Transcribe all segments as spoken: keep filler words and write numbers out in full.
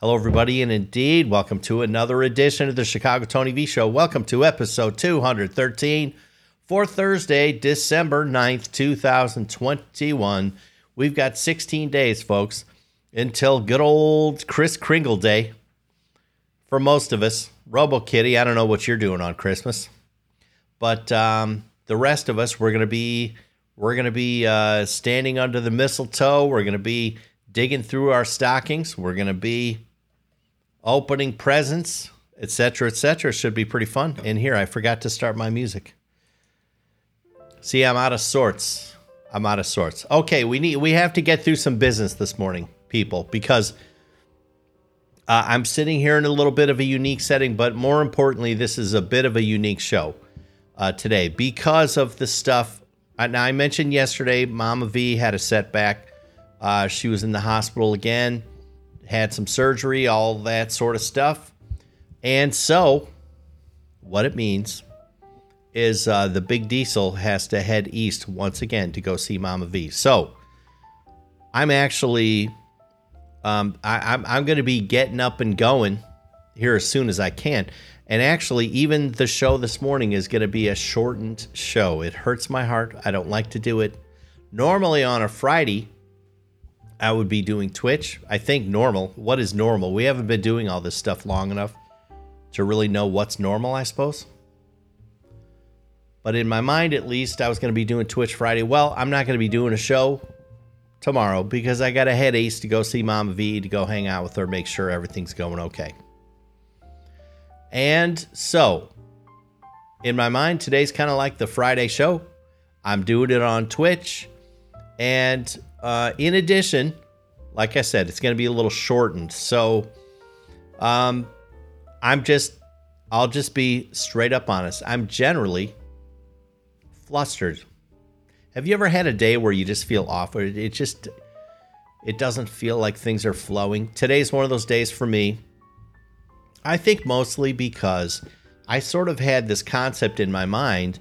Hello, everybody, and indeed, welcome to another edition of the Chicago Tony V Show. Welcome to episode two hundred thirteen for Thursday, December ninth, two thousand twenty-one. We've got sixteen days, folks, until good old Kris Kringle Day for most of us. Robo Kitty, I don't know what you're doing on Christmas, but um, the rest of us, we're going to be we're going to be uh, standing under the mistletoe. We're going to be digging through our stockings. We're going to be opening presents, et cetera, et cetera. Should be pretty fun. And here, I forgot to start my music. See, I'm out of sorts. I'm out of sorts. Okay, we need we have to get through some business this morning, people, because uh, I'm sitting here in a little bit of a unique setting, but more importantly, this is a bit of a unique show uh, today because of the stuff. Now, I mentioned yesterday, Mama V had a setback. Uh, she was in the hospital again, had some surgery, all that sort of stuff. And so what it means is uh, the Big Diesel has to head east once again to go see Mama V. So I'm actually, um, I, I'm, I'm going to be getting up and going here as soon as I can. And actually, even the show this morning is going to be a shortened show. It hurts my heart. I don't like to do it. Normally on a Friday, I would be doing Twitch. I think normal. What is normal? We haven't been doing all this stuff long enough to really know what's normal, I suppose. But in my mind, at least, I was going to be doing Twitch Friday. Well, I'm not going to be doing a show tomorrow because I got to head east to go see Mama V, to go hang out with her, make sure everything's going okay. And so, in my mind, today's kind of like the Friday show. I'm doing it on Twitch. And Uh, in addition, like I said, it's going to be a little shortened. So um, I'm just, I'll just be straight up honest. I'm generally flustered. Have you ever had a day where you just feel off? Or it just, it doesn't feel like things are flowing. Today's one of those days for me. I think mostly because I sort of had this concept in my mind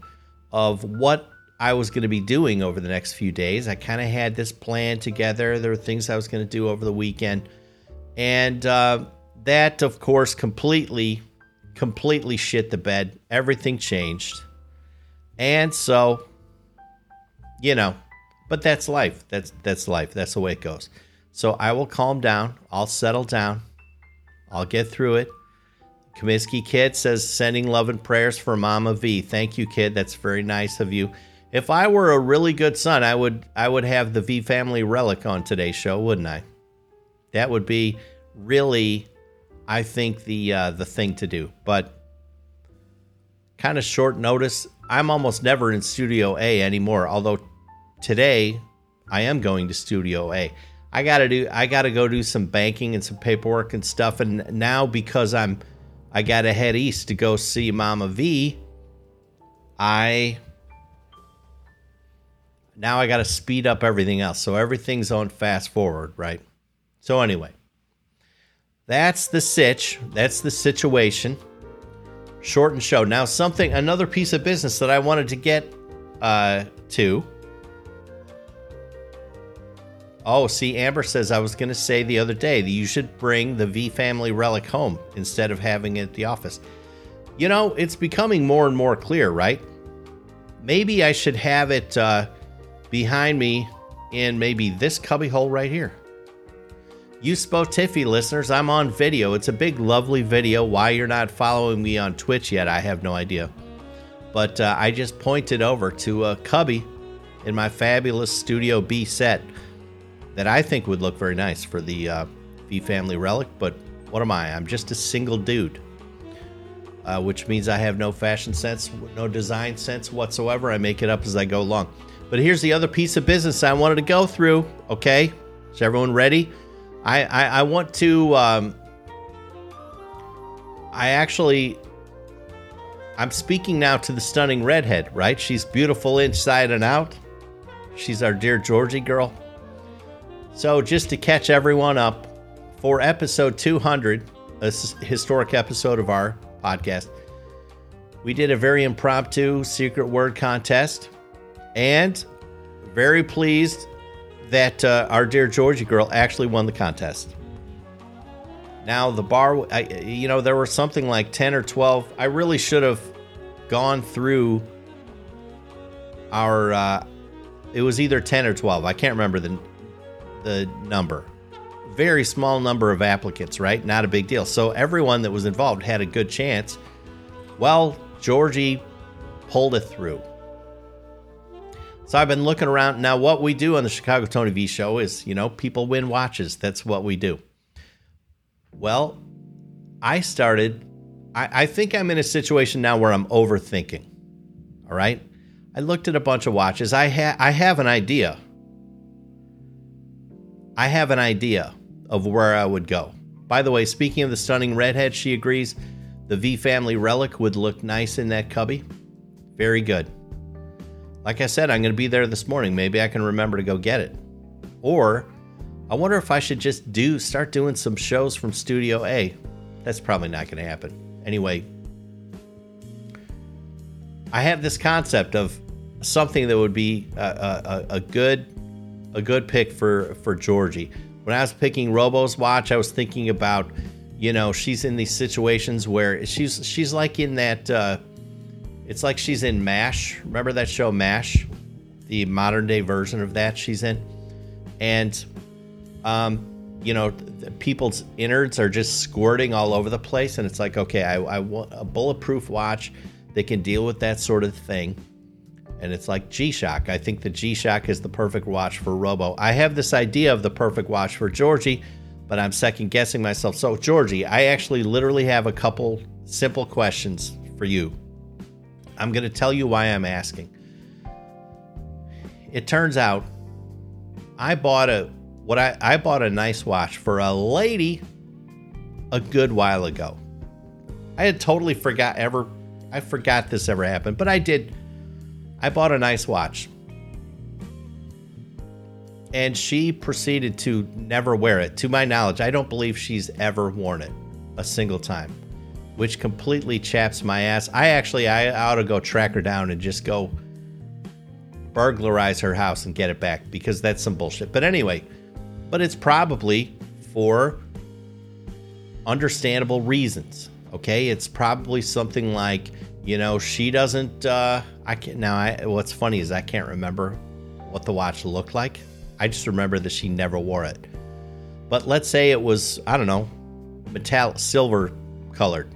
of what I was going to be doing over the next few days. I kind of had this plan together. There were things I was going to do over the weekend. And uh, that, of course, completely, completely shit the bed. Everything changed. And so, you know, but that's life. That's that's life. That's the way it goes. So I will calm down. I'll settle down. I'll get through it. Comiskey Kid says, sending love and prayers for Mama V. Thank you, Kid. That's very nice of you. If I were a really good son, I would I would have the V family relic on today's show, wouldn't I? That would be really, I think, the uh, the thing to do. But kind of short notice. I'm almost never in Studio A anymore. Although today I am going to Studio A. I gotta do I gotta go do some banking and some paperwork and stuff. And now because I'm I gotta head east to go see Mama V, I. Now I got to speed up everything else. So everything's on fast forward, right? So anyway, that's the sitch. That's the situation. Short and show. Now something, another piece of business that I wanted to get uh, to. Oh, see, Amber says, I was going to say the other day that you should bring the V family relic home instead of having it at the office. You know, it's becoming more and more clear, right? Maybe I should have it Uh, behind me in maybe this cubbyhole right here. You Spotify listeners, I'm on video. It's a big, lovely video. Why you're not following me on Twitch yet, I have no idea. But uh, I just pointed over to a cubby in my fabulous Studio B set that I think would look very nice for the uh, V family relic. But what am I? I'm just a single dude. Uh, which means I have no fashion sense, no design sense whatsoever. I make it up as I go along. But here's the other piece of business I wanted to go through, okay? Is everyone ready? I, I, I want to, um, I actually, I'm speaking now to the stunning redhead, right? She's beautiful inside and out. She's our dear Georgie girl. So just to catch everyone up, for episode two hundred, a historic episode of our podcast, we did a very impromptu secret word contest. And very pleased that uh, our dear Georgie girl actually won the contest. Now the bar, I, you know, there were something like ten or twelve. I really should have gone through our, uh, it was either ten or twelve. I can't remember the the number. Very small number of applicants, right? Not a big deal. So everyone that was involved had a good chance. Well, Georgie pulled it through. So I've been looking around. Now, what we do on the Chicago Tony V Show is, you know, people win watches. That's what we do. Well, I started, I, I think I'm in a situation now where I'm overthinking. All right. I looked at a bunch of watches. I ha- I have an idea. I have an idea of where I would go. By the way, speaking of the stunning redhead, she agrees the V family relic would look nice in that cubby. Very good. Like I said, I'm going to be there this morning. Maybe I can remember to go get it. Or I wonder if I should just do start doing some shows from Studio A. That's probably not going to happen. Anyway, I have this concept of something that would be a, a, a good a good pick for, for Georgie. When I was picking Robo's watch, I was thinking about, you know, she's in these situations where she's she's like in that, uh, it's like she's in MASH. Remember that show MASH? The modern day version of that she's in. And Um, you know, the people's innards are just squirting all over the place. And it's like, okay, I, I want a bulletproof watch that can deal with that sort of thing. And it's like G-Shock. I think the G-Shock is the perfect watch for Robo. I have this idea of the perfect watch for Georgie, but I'm second guessing myself. So Georgie, I actually literally have a couple simple questions for you. I'm going to tell you why I'm asking. It turns out I bought a, What I, I bought a nice watch for a lady a good while ago. I had totally forgot ever, I forgot this ever happened, but I did. I bought a nice watch. And she proceeded to never wear it. To my knowledge, I don't believe she's ever worn it a single time, which completely chaps my ass. I actually, I ought to go track her down and just go burglarize her house and get it back, because that's some bullshit. But anyway, but it's probably for understandable reasons, okay? It's probably something like, you know, she doesn't, uh, I can't, now I, what's funny is I can't remember what the watch looked like. I just remember that she never wore it. But let's say it was, I don't know, metallic, silver colored.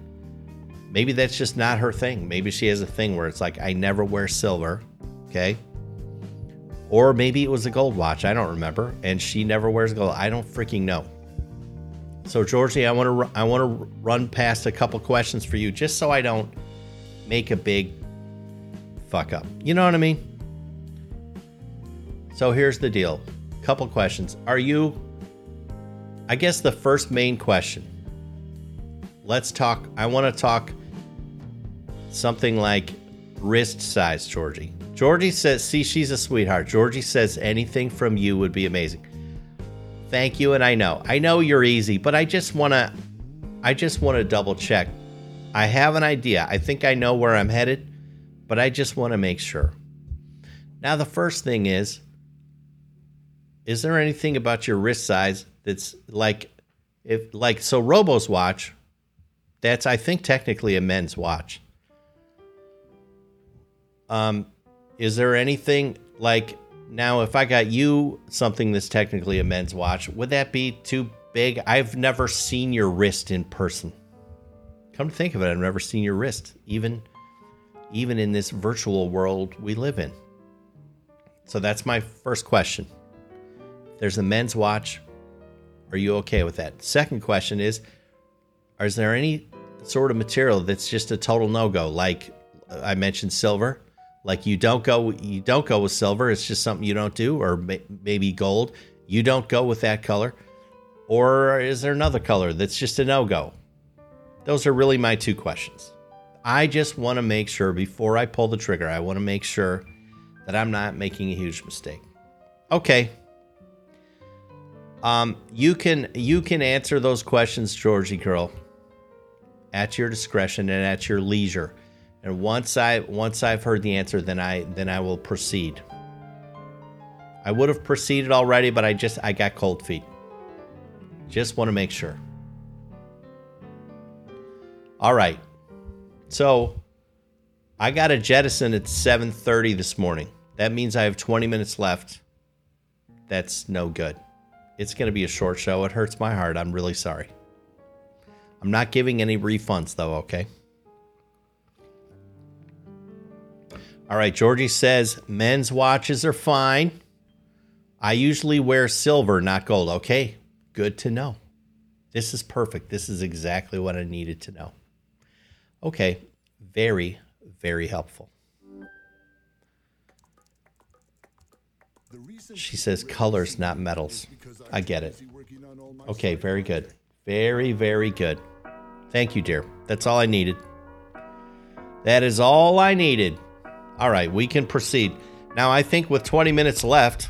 Maybe that's just not her thing. Maybe she has a thing where it's like, I never wear silver, okay? Or maybe it was a gold watch. I don't remember. And she never wears gold. I don't freaking know. So, Georgie, I want to I want to run past a couple questions for you just so I don't make a big fuck up. You know what I mean? So, here's the deal. Couple questions. Are you... I guess the first main question. Let's talk... I want to talk something like wrist size, Georgie. Georgie says, see, she's a sweetheart. Georgie says anything from you would be amazing. Thank you, and I know. I know you're easy, but I just want to I just want to double check. I have an idea. I think I know where I'm headed, but I just want to make sure. Now, the first thing is, is there anything about your wrist size that's like, if like, so Robo's watch, that's, I think, technically a men's watch. Um... Is there anything like, now if I got you something that's technically a men's watch, would that be too big? I've never seen your wrist in person. Come to think of it, I've never seen your wrist, even even in this virtual world we live in. So that's my first question. If there's a men's watch, are you okay with that? Second question is, is there any sort of material that's just a total no-go? Like I mentioned silver. Like you don't go, you don't go with silver. It's just something you don't do, or may, maybe gold. You don't go with that color, or is there another color that's just a no-go? Those are really my two questions. I just want to make sure before I pull the trigger. I want to make sure that I'm not making a huge mistake. Okay. Um, you can you can answer those questions, Georgie girl, at your discretion and at your leisure. And once I once I've heard the answer, then I then I will proceed. I would have proceeded already, but I just I got cold feet. Just want to make sure. All right. So I got a jettison at seven thirty this morning. That means I have twenty minutes left. That's no good. It's going to be a short show. It hurts my heart. I'm really sorry. I'm not giving any refunds, though, okay? All right, Georgie says, men's watches are fine. I usually wear silver, not gold. Okay, good to know. This is perfect. This is exactly what I needed to know. Okay, very, very helpful. She says colors, not metals. I get it. Okay, very good. Very, very good. Thank you, dear. That's all I needed. That is all I needed. All right, we can proceed. Now, I think with twenty minutes left,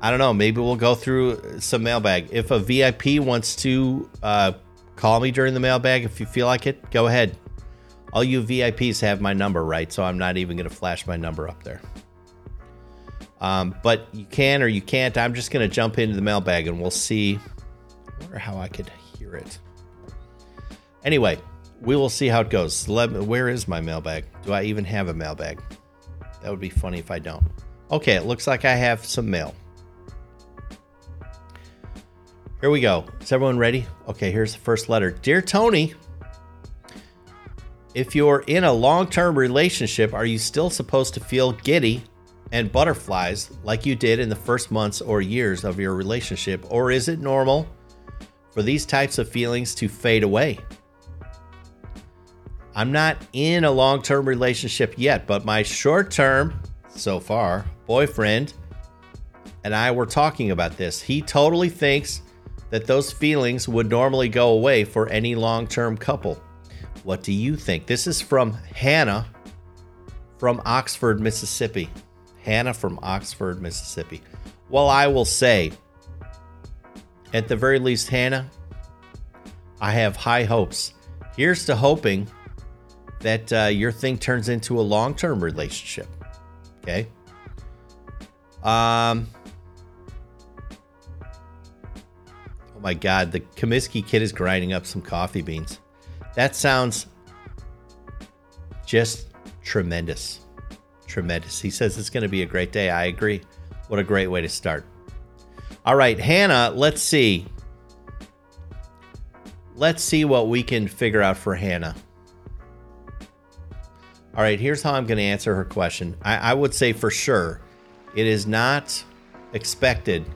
I don't know, maybe we'll go through some mailbag. If a V I P wants to uh, call me during the mailbag, if you feel like it, go ahead. All you V I Ps have my number, right? So I'm not even going to flash my number up there. Um, but you can or you can't. I'm just going to jump into the mailbag and we'll see. I wonder how I could hear it. Anyway, we will see how it goes. Let me, where is my mailbag? Do I even have a mailbag? That would be funny if I don't. Okay, it looks like I have some mail. Here we go. Is everyone ready? Okay, here's the first letter. Dear Tony, if you're in a long-term relationship, are you still supposed to feel giddy and butterflies like you did in the first months or years of your relationship, or is it normal for these types of feelings to fade away? I'm not in a long-term relationship yet, but my short-term, so far, boyfriend and I were talking about this. He totally thinks that those feelings would normally go away for any long-term couple. What do you think? This is from Hannah from Oxford, Mississippi. Hannah from Oxford, Mississippi. Well, I will say, at the very least, Hannah, I have high hopes. Here's to hoping that uh, your thing turns into a long-term relationship. Okay. Um. Oh my God, the Comiskey Kid is grinding up some coffee beans. That sounds just tremendous. Tremendous. He says it's going to be a great day. I agree. What a great way to start. All right, Hannah, let's see. Let's see what we can figure out for Hannah. All right, here's how I'm going to answer her question. I, I would say for sure it is not expected.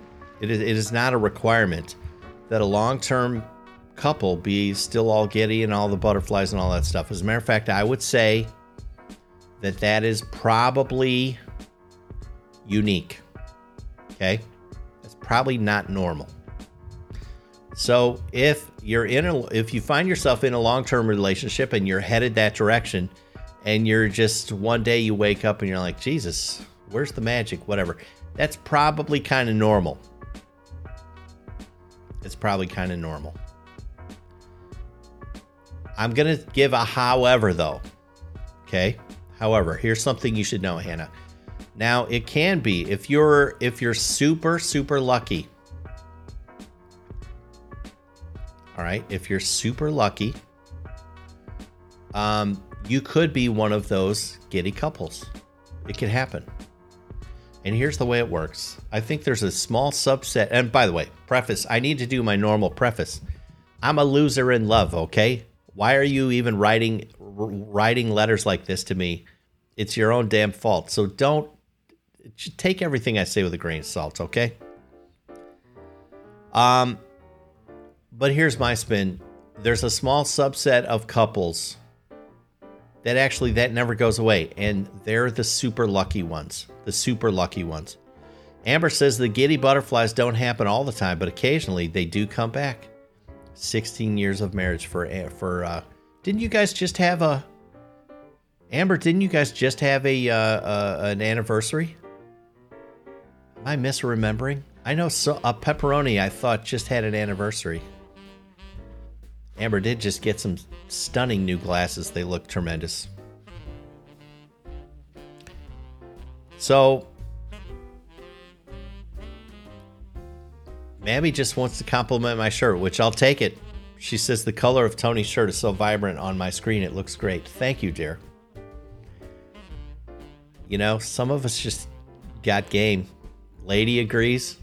It is, it is not a requirement that a long-term couple be still all giddy and all the butterflies and all that stuff. As a matter of fact, I would say that that is probably unique, okay? That's probably not normal. So if you're in a, if you find yourself in a long-term relationship and you're headed that direction and you're just, one day you wake up and you're like, Jesus, where's the magic, whatever. That's probably kind of normal. It's probably kind of normal. I'm gonna give a however though, okay? However, here's something you should know, Hannah. Now, it can be if you're if you're super, super lucky. All right, if you're super lucky, um, you could be one of those giddy couples. It can happen. And here's the way it works. I think there's a small subset. And by the way, preface, I need to do my normal preface. I'm a loser in love, okay? Why are you even writing writing letters like this to me? It's your own damn fault. So don't take everything I say with a grain of salt, okay? Um, but here's my spin. There's a small subset of couples that actually that never goes away, and they're the super lucky ones. The super lucky ones. Amber says the giddy butterflies don't happen all the time, but occasionally they do come back. sixteen years of marriage for for uh didn't you guys just have a Amber didn't you guys just have a uh, uh an anniversary? Am I misremembering? I know so a pepperoni I thought just had an anniversary. Amber did just get some stunning new glasses. They look tremendous. So Mammy just wants to compliment my shirt, which I'll take it. She says, the color of Tony's shirt is so vibrant on my screen. It looks great. Thank you, dear. You know, some of us just got game. Lady agrees.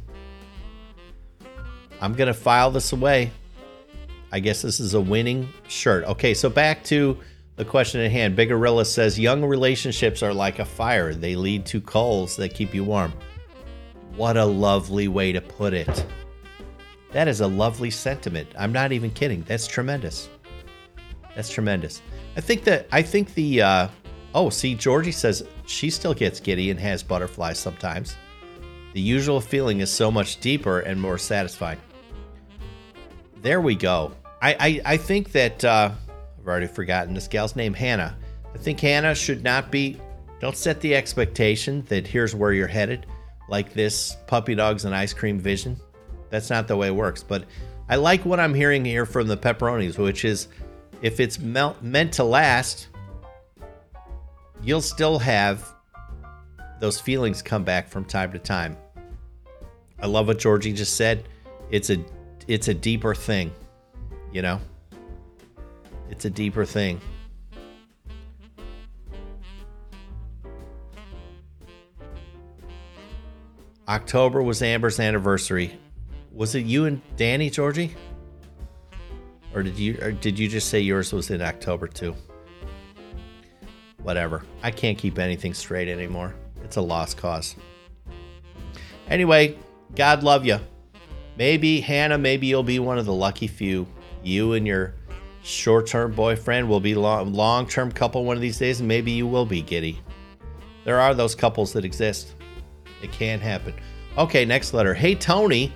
I'm going to file this away. I guess this is a winning shirt. Okay, so back to the question at hand. Big Gorilla says, young relationships are like a fire. They lead to coals that keep you warm. What a lovely way to put it. That is a lovely sentiment. I'm not even kidding. That's tremendous. That's tremendous. I think that, I think the, uh, oh, see, Georgie says she still gets giddy and has butterflies sometimes. The usual feeling is so much deeper and more satisfying. There we go. I, I, I think that, uh, I've already forgotten this gal's name, Hannah. I think Hannah should not be, don't set the expectation that here's where you're headed, like this puppy dogs and ice cream vision. That's not the way it works. But I like what I'm hearing here from the pepperonis, which is if it's me- meant to last, you'll still have those feelings come back from time to time. I love what Georgie just said. It's a, it's a deeper thing, you know? It's a deeper thing. October was Amber's anniversary. Was it you and Danny, Georgie? Or did you or did you just say yours was in October too? Whatever. I can't keep anything straight anymore. It's a lost cause. Anyway, God love you. Maybe, Hannah, maybe you'll be one of the lucky few. You and your short-term boyfriend will be long, long-term couple one of these days, and maybe you will be giddy. There are those couples that exist. It can happen. Okay, next letter. Hey, Tony.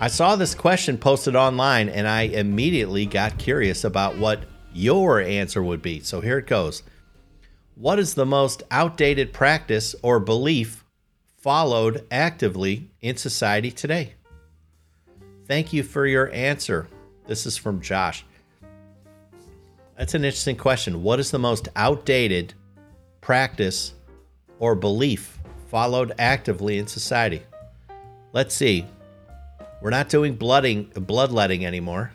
I saw this question posted online and I immediately got curious about what your answer would be. So here it goes. What is the most outdated practice or belief followed actively in society today? Thank you for your answer. This is from Josh. That's an interesting question. What is the most outdated practice or belief followed actively in society? Let's see. We're not doing blooding, bloodletting anymore.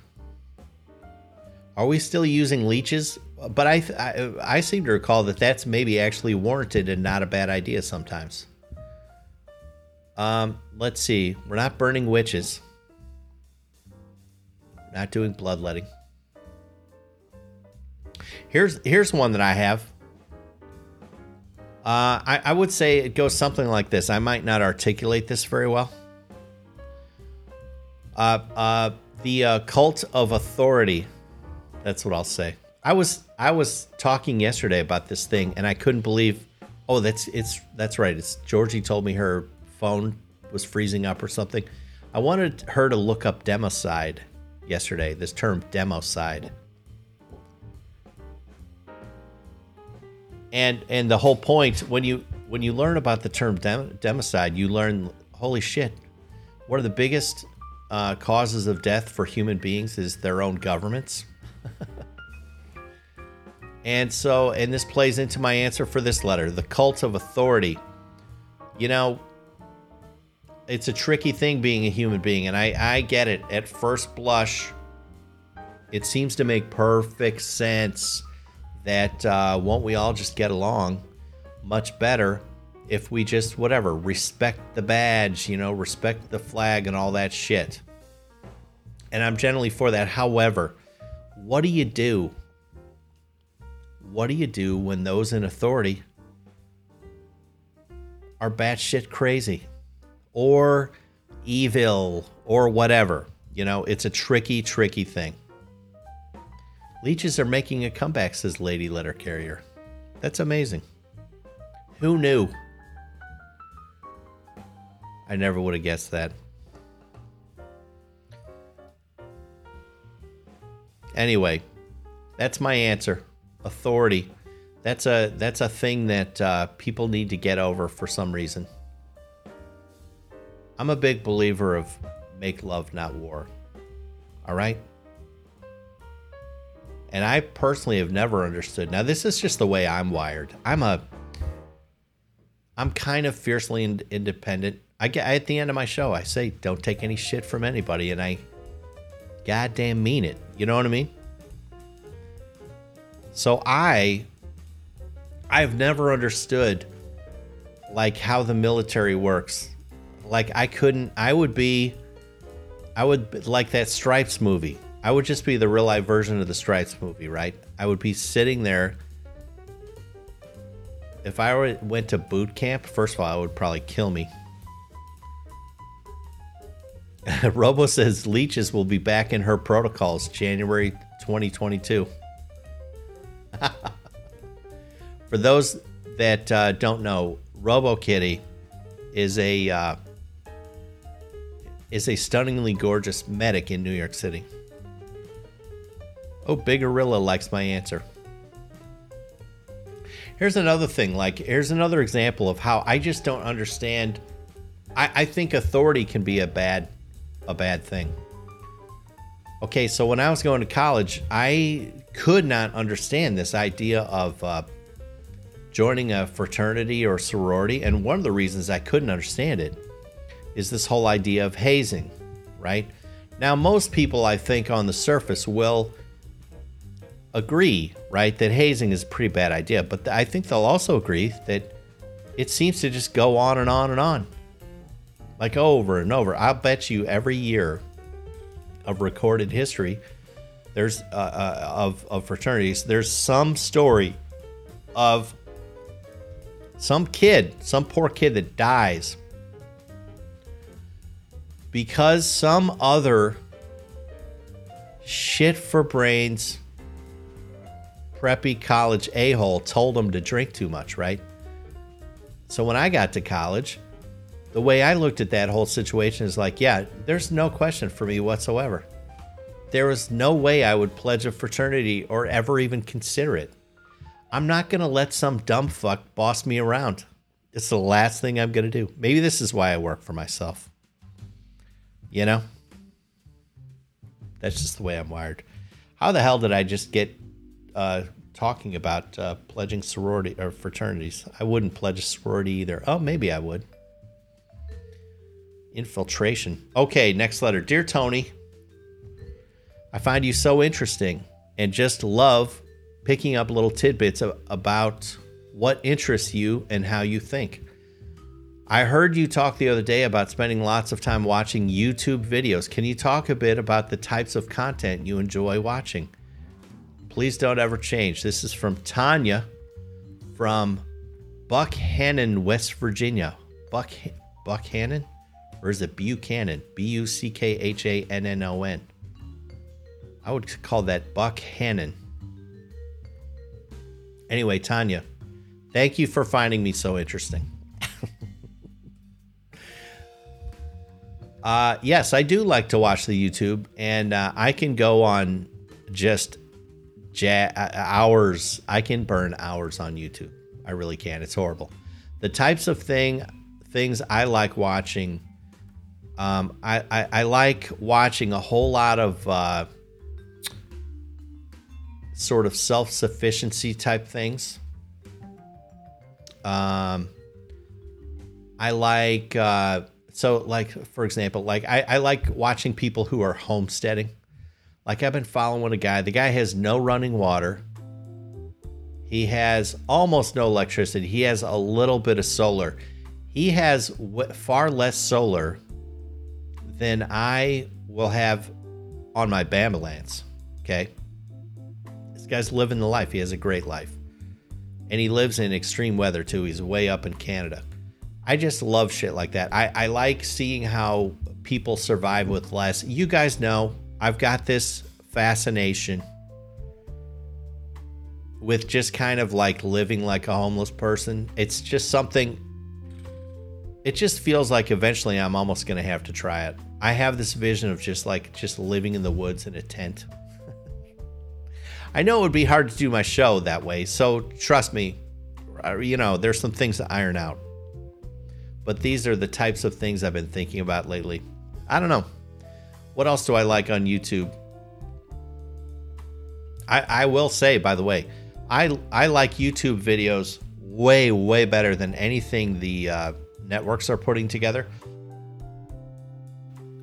Are we still using leeches? But I, I I seem to recall that that's maybe actually warranted and not a bad idea sometimes. Um, let's see. We're not burning witches. We're not doing bloodletting. Here's here's one that I have. Uh, I, I would say it goes something like this. I might not articulate this very well. Uh, uh, the uh, cult of authority. That's what I'll say. I was I was talking yesterday about this thing, and I couldn't believe. Oh, that's it's that's right. It's Georgie told me her phone was freezing up or something. I wanted her to look up democide yesterday. This term, democide, and and the whole point when you when you learn about the term dem, democide, you learn holy shit. One of the biggest Uh, causes of death for human beings is their own governments. And so, and this plays into my answer for this letter, the cult of authority. You know, it's a tricky thing being a human being, and I, I get it. At first blush, it seems to make perfect sense that uh, won't we all just get along much better if we just, whatever, respect the badge, you know, respect the flag and all that shit. And I'm generally for that. However, what do you do? What do you do when those in authority are batshit crazy or evil or whatever? You know, it's a tricky, tricky thing. Leeches are making a comeback, says Lady Letter Carrier. That's amazing. Who knew? I never would have guessed that. Anyway, that's my answer. Authority. That's a that's a thing that uh, people need to get over for some reason. I'm a big believer of make love, not war. All right? And I personally have never understood. Now, this is just the way I'm wired. I'm a... I'm kind of fiercely in- independent. I get, at the end of my show, I say, don't take any shit from anybody. And I goddamn mean it. You know what I mean? So I, I've never understood like how the military works. Like I couldn't, I would be, I would like that Stripes movie. I would just be the real life version of the Stripes movie, right? I would be sitting there. If I were, went to boot camp, first of all, I would probably kill me. Robo says leeches will be back in her protocols January twenty twenty-two. For those that uh, don't know, Robo Kitty is a uh, is a stunningly gorgeous medic in New York City. Oh, Big Gorilla likes my answer. Here's another thing. Like, here's another example of how I just don't understand. I, I think authority can be a bad, a bad thing. Okay, so when I was going to college, I could not understand this idea of uh, joining a fraternity or sorority. And one of the reasons I couldn't understand it is this whole idea of hazing, right? Now, most people, I think, on the surface will agree, right, that hazing is a pretty bad idea. But th- I think they'll also agree that it seems to just go on and on and on. Like over and over. I'll bet you every year of recorded history, there's uh, uh, of, of fraternities, there's some story of some kid, some poor kid that dies because some other shit for brains preppy college a-hole told them to drink too much, right? So when I got to college, the way I looked at that whole situation is like, yeah, there's no question for me whatsoever. There is no way I would pledge a fraternity or ever even consider it. I'm not going to let some dumb fuck boss me around. It's the last thing I'm going to do. Maybe this is why I work for myself. You know? That's just the way I'm wired. How the hell did I just get uh, talking about uh, pledging sorority or fraternities? I wouldn't pledge a sorority either. Oh, maybe I would. Infiltration. Okay, next letter. Dear Tony, I find you so interesting and just love picking up little tidbits of, about what interests you and how you think. I heard you talk the other day about spending lots of time watching YouTube videos. Can you talk a bit about the types of content you enjoy watching? Please don't ever change. This is from Tanya from Buckhannon, West Virginia. Buck Buckhannon? Or is it Buchanan? B U C K H A N N O N. I would call that Buckhannon. Anyway, Tanya, thank you for finding me so interesting. uh, yes, I do like to watch the YouTube, and uh, I can go on just ja- hours. I can burn hours on YouTube. I really can. It's horrible. The types of thing things I like watching, um, I, I, I like watching a whole lot of... Uh, sort of self-sufficiency type things. Um, I like, uh, so like, for example, like I, I like watching people who are homesteading. Like I've been following a guy, the guy has no running water. He has almost no electricity. He has a little bit of solar. He has w- far less solar than I will have on my Bama lands. Okay. This guy's living the life. He has a great life. And he lives in extreme weather, too. He's way up in Canada. I just love shit like that. I, I like seeing how people survive with less. You guys know I've got this fascination with just kind of like living like a homeless person. It's just something... It just feels like eventually I'm almost going to have to try it. I have this vision of just like just living in the woods in a tent. I know it would be hard to do my show that way, so trust me, you know, there's some things to iron out. But these are the types of things I've been thinking about lately. I don't know. What else do I like on YouTube? I, I will say, by the way, I I like YouTube videos way, way better than anything the uh, networks are putting together.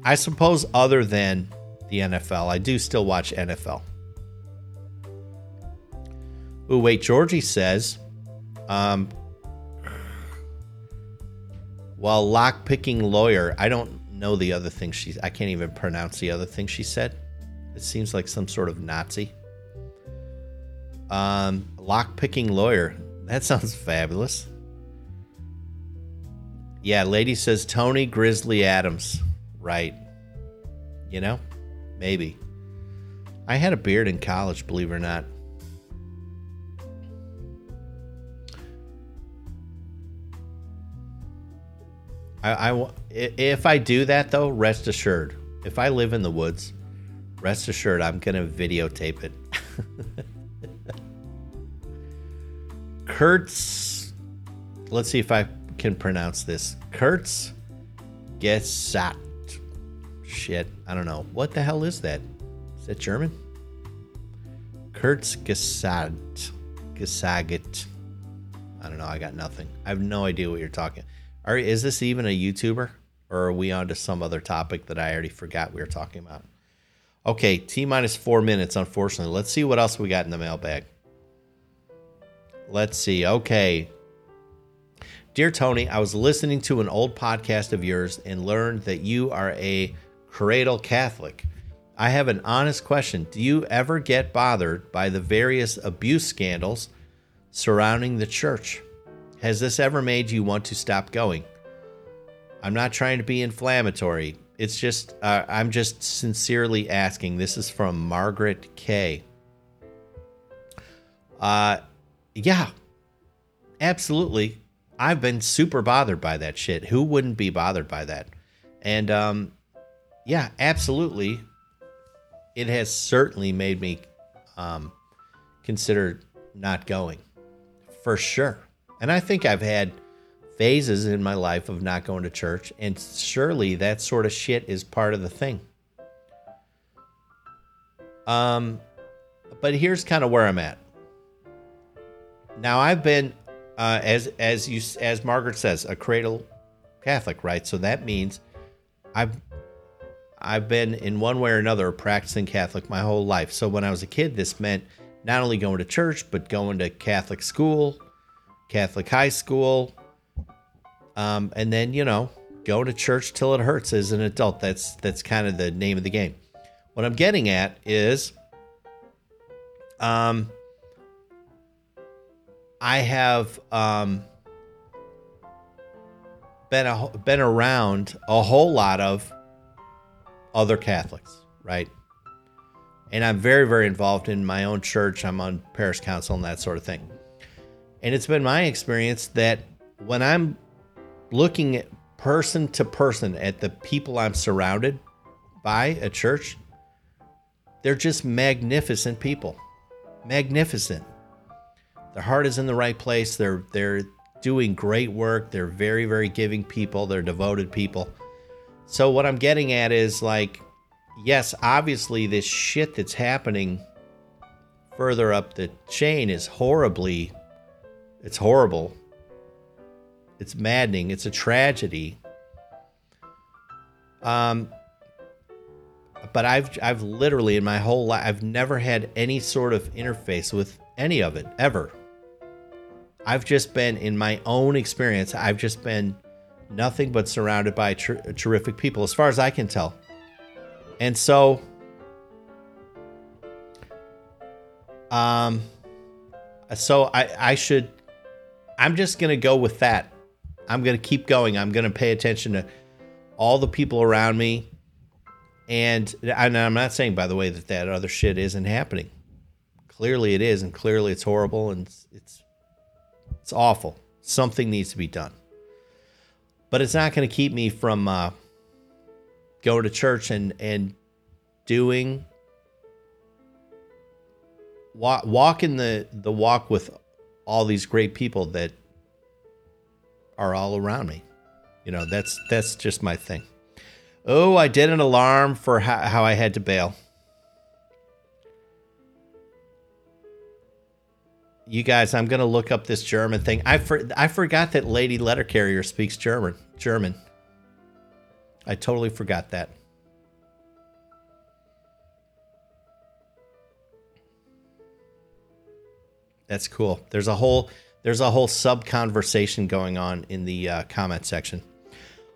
I suppose other than the N F L. I do still watch N F L. Ooh, wait, Georgie says, um, while lockpicking lawyer, I don't know the other thing she, I can't even pronounce the other thing she said. It seems like some sort of Nazi. Um, lockpicking lawyer. That sounds fabulous. Yeah, lady says Tony Grizzly Adams. Right. You know, maybe. I had a beard in college, believe it or not. I, I, if I do that, though, rest assured, if I live in the woods, rest assured, I'm going to videotape it. Kurz, let's see if I can pronounce this. Kurzgesagt. Shit, I don't know. What the hell is that? Is that German? Kurzgesagt. Gesagt. I don't know. I got nothing. I have no idea what you're talking about. Are, is this even a YouTuber? Or are we on to some other topic that I already forgot we were talking about? Okay, T-minus four minutes, unfortunately. Let's see what else we got in the mailbag. Let's see. Okay. Dear Tony, I was listening to an old podcast of yours and learned that you are a cradle Catholic. I have an honest question. Do you ever get bothered by the various abuse scandals surrounding the church? Has this ever made you want to stop going? I'm not trying to be inflammatory. It's just, uh, I'm just sincerely asking. This is from Margaret K. Uh, yeah, absolutely. I've been super bothered by that shit. Who wouldn't be bothered by that? And um, yeah, absolutely. It has certainly made me um, consider not going, for sure. And I think I've had phases in my life of not going to church, and surely that sort of shit is part of the thing. Um, but here's kind of where I'm at. Now I've been, uh, as as you as Margaret says, a cradle Catholic, right? So that means I've I've been in one way or another a practicing Catholic my whole life. So when I was a kid, this meant not only going to church but going to Catholic school, Catholic high school, um, and then, you know, go to church till it hurts as an adult. That's that's kind of the name of the game. What I'm getting at is um, I have um, been, a, been around a whole lot of other Catholics, right? And I'm very, very involved in my own church. I'm on parish council and that sort of thing. And it's been my experience that when I'm looking at person to person at the people I'm surrounded by at church, they're just magnificent people. Magnificent. Their heart is in the right place. They're they're doing great work. They're very, very giving people. They're devoted people. So what I'm getting at is, like, yes, obviously this shit that's happening further up the chain is horribly... It's horrible. It's maddening. It's a tragedy. Um, but I've I've literally in my whole life, I've never had any sort of interface with any of it, ever. I've just been, in my own experience, I've just been nothing but surrounded by ter- terrific people, as far as I can tell. And so... Um, so I, I should... I'm just going to go with that. I'm going to keep going. I'm going to pay attention to all the people around me. And, and I'm not saying, by the way, that that other shit isn't happening. Clearly it is, and clearly it's horrible, and it's it's, it's awful. Something needs to be done. But it's not going to keep me from uh, going to church and, and doing... Walk, walk in the, the walk with all these great people that are all around me. You know, that's that's just my thing. Oh, I did an alarm for how, how I had to bail. You guys, I'm going to look up this German thing. I for, I forgot that Lady Letter Carrier speaks German. German. I totally forgot that. That's cool. There's a whole there's a whole sub conversation going on in the uh, comment section.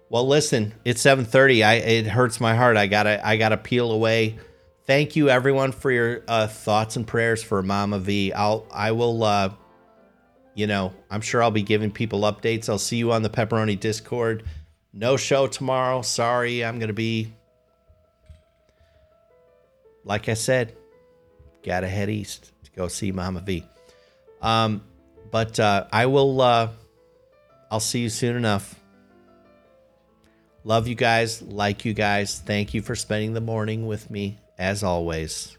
Well, listen, it's seven thirty. I it hurts my heart. I gotta I gotta peel away. Thank you everyone for your uh, thoughts and prayers for Mama V. I'll I will uh, you know, I'm sure I'll be giving people updates. I'll see you on the Pepperoni Discord. No show tomorrow. Sorry, I'm gonna be, like I said, gotta head east to go see Mama V. Um, but uh, I will. Uh, I'll see you soon enough. Love you guys. Like you guys. Thank you for spending the morning with me as always.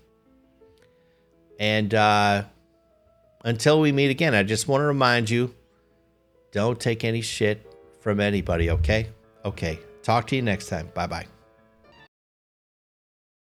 And uh, until we meet again, I just want to remind you: don't take any shit from anybody. Okay. Okay. Talk to you next time. Bye bye.